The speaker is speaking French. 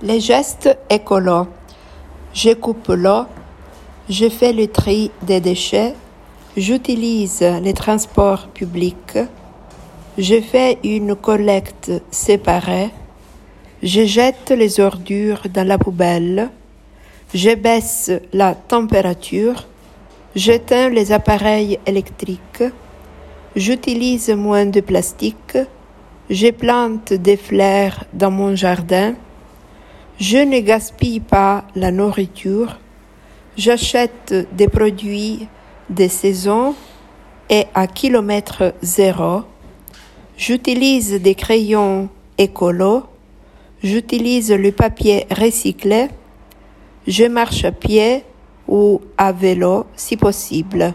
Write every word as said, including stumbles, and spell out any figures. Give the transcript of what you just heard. Les gestes écolos. Je coupe l'eau, je fais le tri des déchets, j'utilise les transports publics, je fais une collecte séparée, je jette les ordures dans la poubelle, je baisse la température, j'éteins les appareils électriques, j'utilise moins de plastique, je plante des fleurs dans mon jardin, je ne gaspille pas la nourriture, j'achète des produits de saison et à kilomètre zéro, j'utilise des crayons écolos, j'utilise le papier recyclé, je marche à pied ou à vélo si possible.